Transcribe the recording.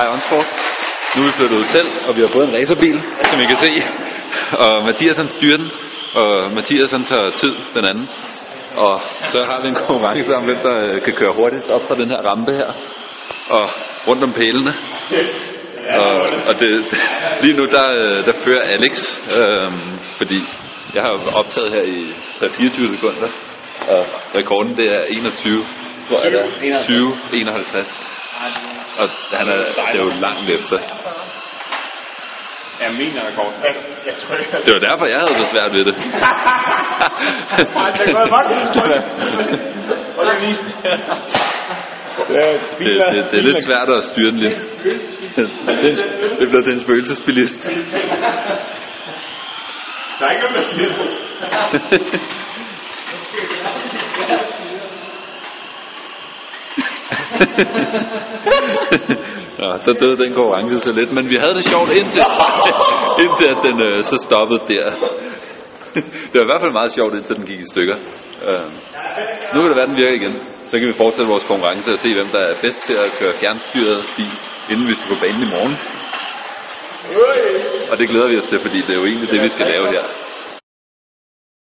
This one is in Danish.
Aaronsport. Nu er vi flyttet ud selv, og vi har fået en racerbil, som I kan se. Og Mathias han styrer den, og Mathias han tager tid den anden. Og så har vi en konkurrence om, hvem der kan køre hurtigst op fra den her rampe her. Og rundt om pælene. Og det, lige nu der fører Alex, fordi jeg har optaget her i 24 sekunder. Og rekorden det er 21, tror jeg det er. 20-51. Og han er, det er jo langt efter. Jeg mener, der går. Det var derfor, jeg havde så svært ved det. Det er lidt svært at styre den lidt. Det bliver til en spøgelsesbilist. Der er ikke noget med ja, der døde den konkurrence så lidt, men vi havde det sjovt indtil at den så stoppede der. Det var i hvert fald meget sjovt, indtil den gik i stykker. Nu vil det være, den virker igen. Så kan vi fortsætte vores konkurrence og se, hvem der er bedst til at køre fjernstyret sti, inden vi skal på banen i morgen. Og det glæder vi os til, fordi det er jo egentlig det, vi skal lave her.